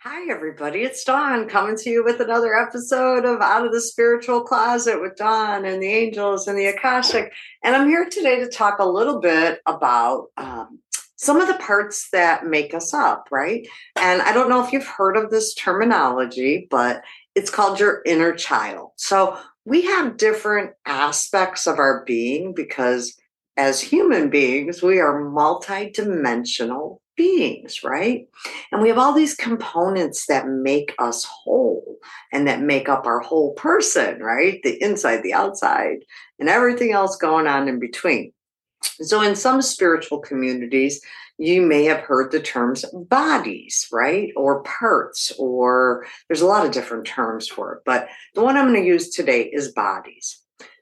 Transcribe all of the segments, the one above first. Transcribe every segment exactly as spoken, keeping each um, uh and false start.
Hi, everybody. It's Dawn coming to you with another episode of Out of the Spiritual Closet with Dawn and the Angels and the Akashic. And I'm here today to talk a little bit about um, some of the parts that make us up, right? And I don't know if you've heard of this terminology, but it's called your inner child. So we have different aspects of our being because as human beings, we are multidimensional beings, right? And we have all these components that make us whole and that make up our whole person, right? The inside, the outside, and everything else going on in between. So in some spiritual communities, you may have heard the terms bodies, right? Or parts, or there's a lot of different terms for it. But the one I'm going to use today is bodies.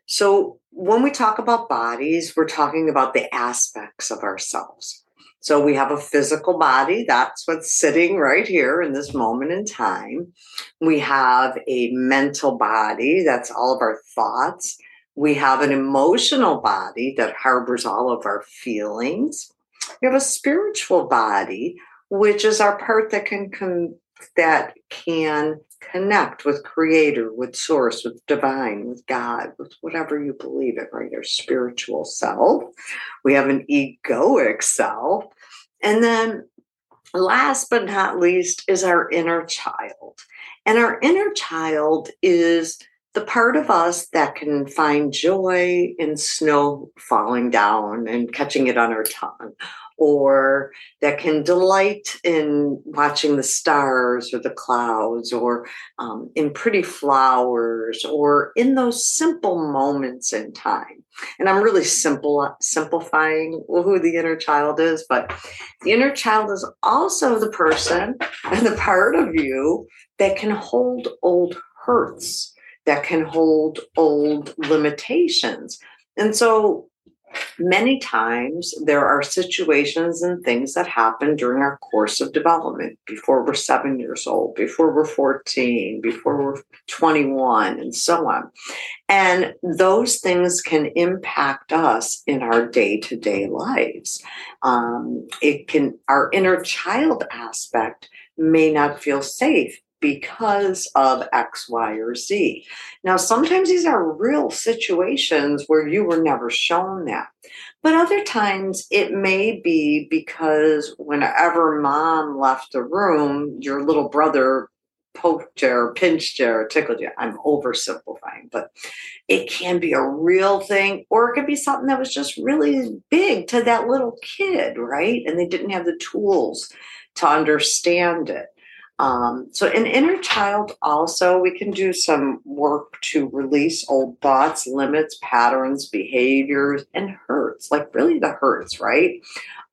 So when we talk about bodies, we're talking about the aspects of ourselves. So we have a physical body. That's what's sitting right here in this moment in time. We have a mental body. That's all of our thoughts. We have an emotional body that harbors all of our feelings. We have a spiritual body, which is our part that can con- that can connect with Creator, with Source, with Divine, with God, with whatever you believe in, right? Our spiritual self. We have an egoic self. And then last but not least is our inner child. And our inner child is the part of us that can find joy in snow falling down and catching it on our tongue, or that can delight in watching the stars or the clouds, or um, in pretty flowers, or in those simple moments in time. And I'm really simple simplifying who the inner child is, but the inner child is also the person and the part of you that can hold old hurts, that can hold old limitations. And so many times there are situations and things that happen during our course of development before we're seven years old, before we're fourteen, before we're twenty-one, and so on. And those things can impact us in our day-to-day lives. Um, it can, our inner child aspect may not feel safe because of X, Y, or Z. Now, sometimes these are real situations where you were never shown that. But other times it may be because whenever mom left the room, your little brother poked you or pinched you or tickled you. I'm oversimplifying, but it can be a real thing, or it could be something that was just really big to that little kid, right? And they didn't have the tools to understand it. Um, so an inner child also, we can do some work to release old thoughts, limits, patterns, behaviors, and hurts, like really the hurts, right?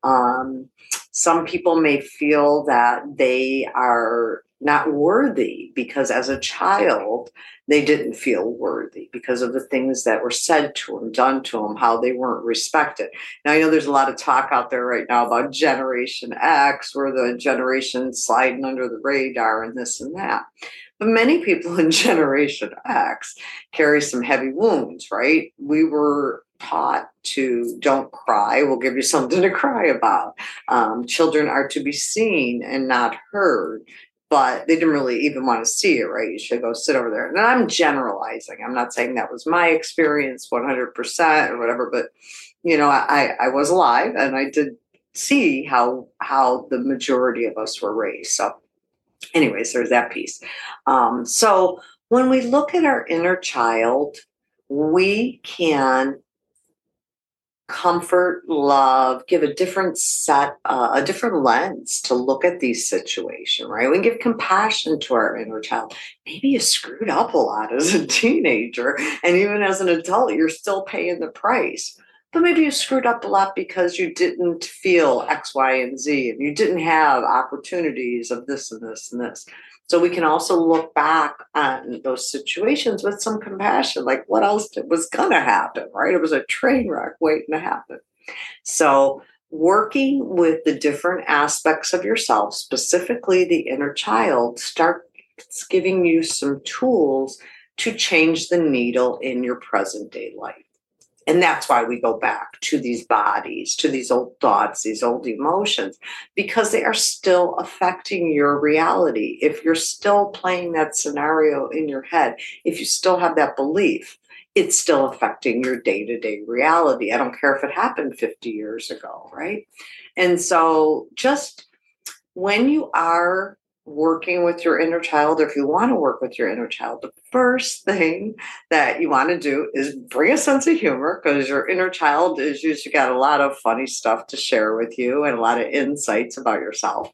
Um, some people may feel that they are not worthy because as a child, they didn't feel worthy because of the things that were said to them, done to them, how they weren't respected. Now, I know there's a lot of talk out there right now about Generation X, where the generation sliding under the radar and this and that. But many people in Generation X carry some heavy wounds, right? We were taught to don't cry. We'll give you something to cry about. Um, children are to be seen and not heard. But they didn't really even want to see it, right? You should go sit over there. And I'm generalizing. I'm not saying that was my experience one hundred percent or whatever, but, you know, I, I was alive and I did see how how the majority of us were raised. So anyways, there's that piece. Um, so when we look at our inner child, we can comfort, love, give a different set, uh, a different lens to look at these situations, right? We can give compassion to our inner child. Maybe you screwed up a lot as a teenager, and even as an adult, you're still paying the price. But maybe you screwed up a lot because you didn't feel X, Y, and Z, and you didn't have opportunities of this and this and this. So we can also look back on those situations with some compassion, like what else was going to happen, right? It was a train wreck waiting to happen. So working with the different aspects of yourself, specifically the inner child, starts giving you some tools to change the needle in your present day life. And that's why we go back to these bodies, to these old thoughts, these old emotions, because they are still affecting your reality. If you're still playing that scenario in your head, if you still have that belief, it's still affecting your day-to-day reality. I don't care if it happened fifty years ago, right? And so just when you are working with your inner child, or if you want to work with your inner child, the first thing that you want to do is bring a sense of humor, because your inner child is usually got a lot of funny stuff to share with you and a lot of insights about yourself.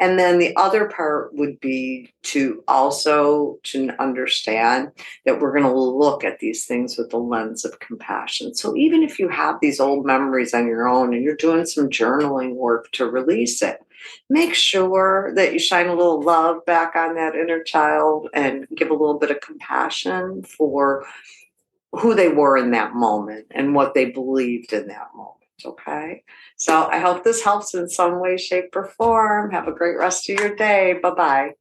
And then the other part would be to also to understand that we're going to look at these things with the lens of compassion. So even if you have these old memories on your own and you're doing some journaling work to release it, make sure that you shine a little love back on that inner child and give a little bit of compassion for who they were in that moment and what they believed in that moment. Okay. So I hope this helps in some way, shape, or form. Have a great rest of your day. Bye-bye.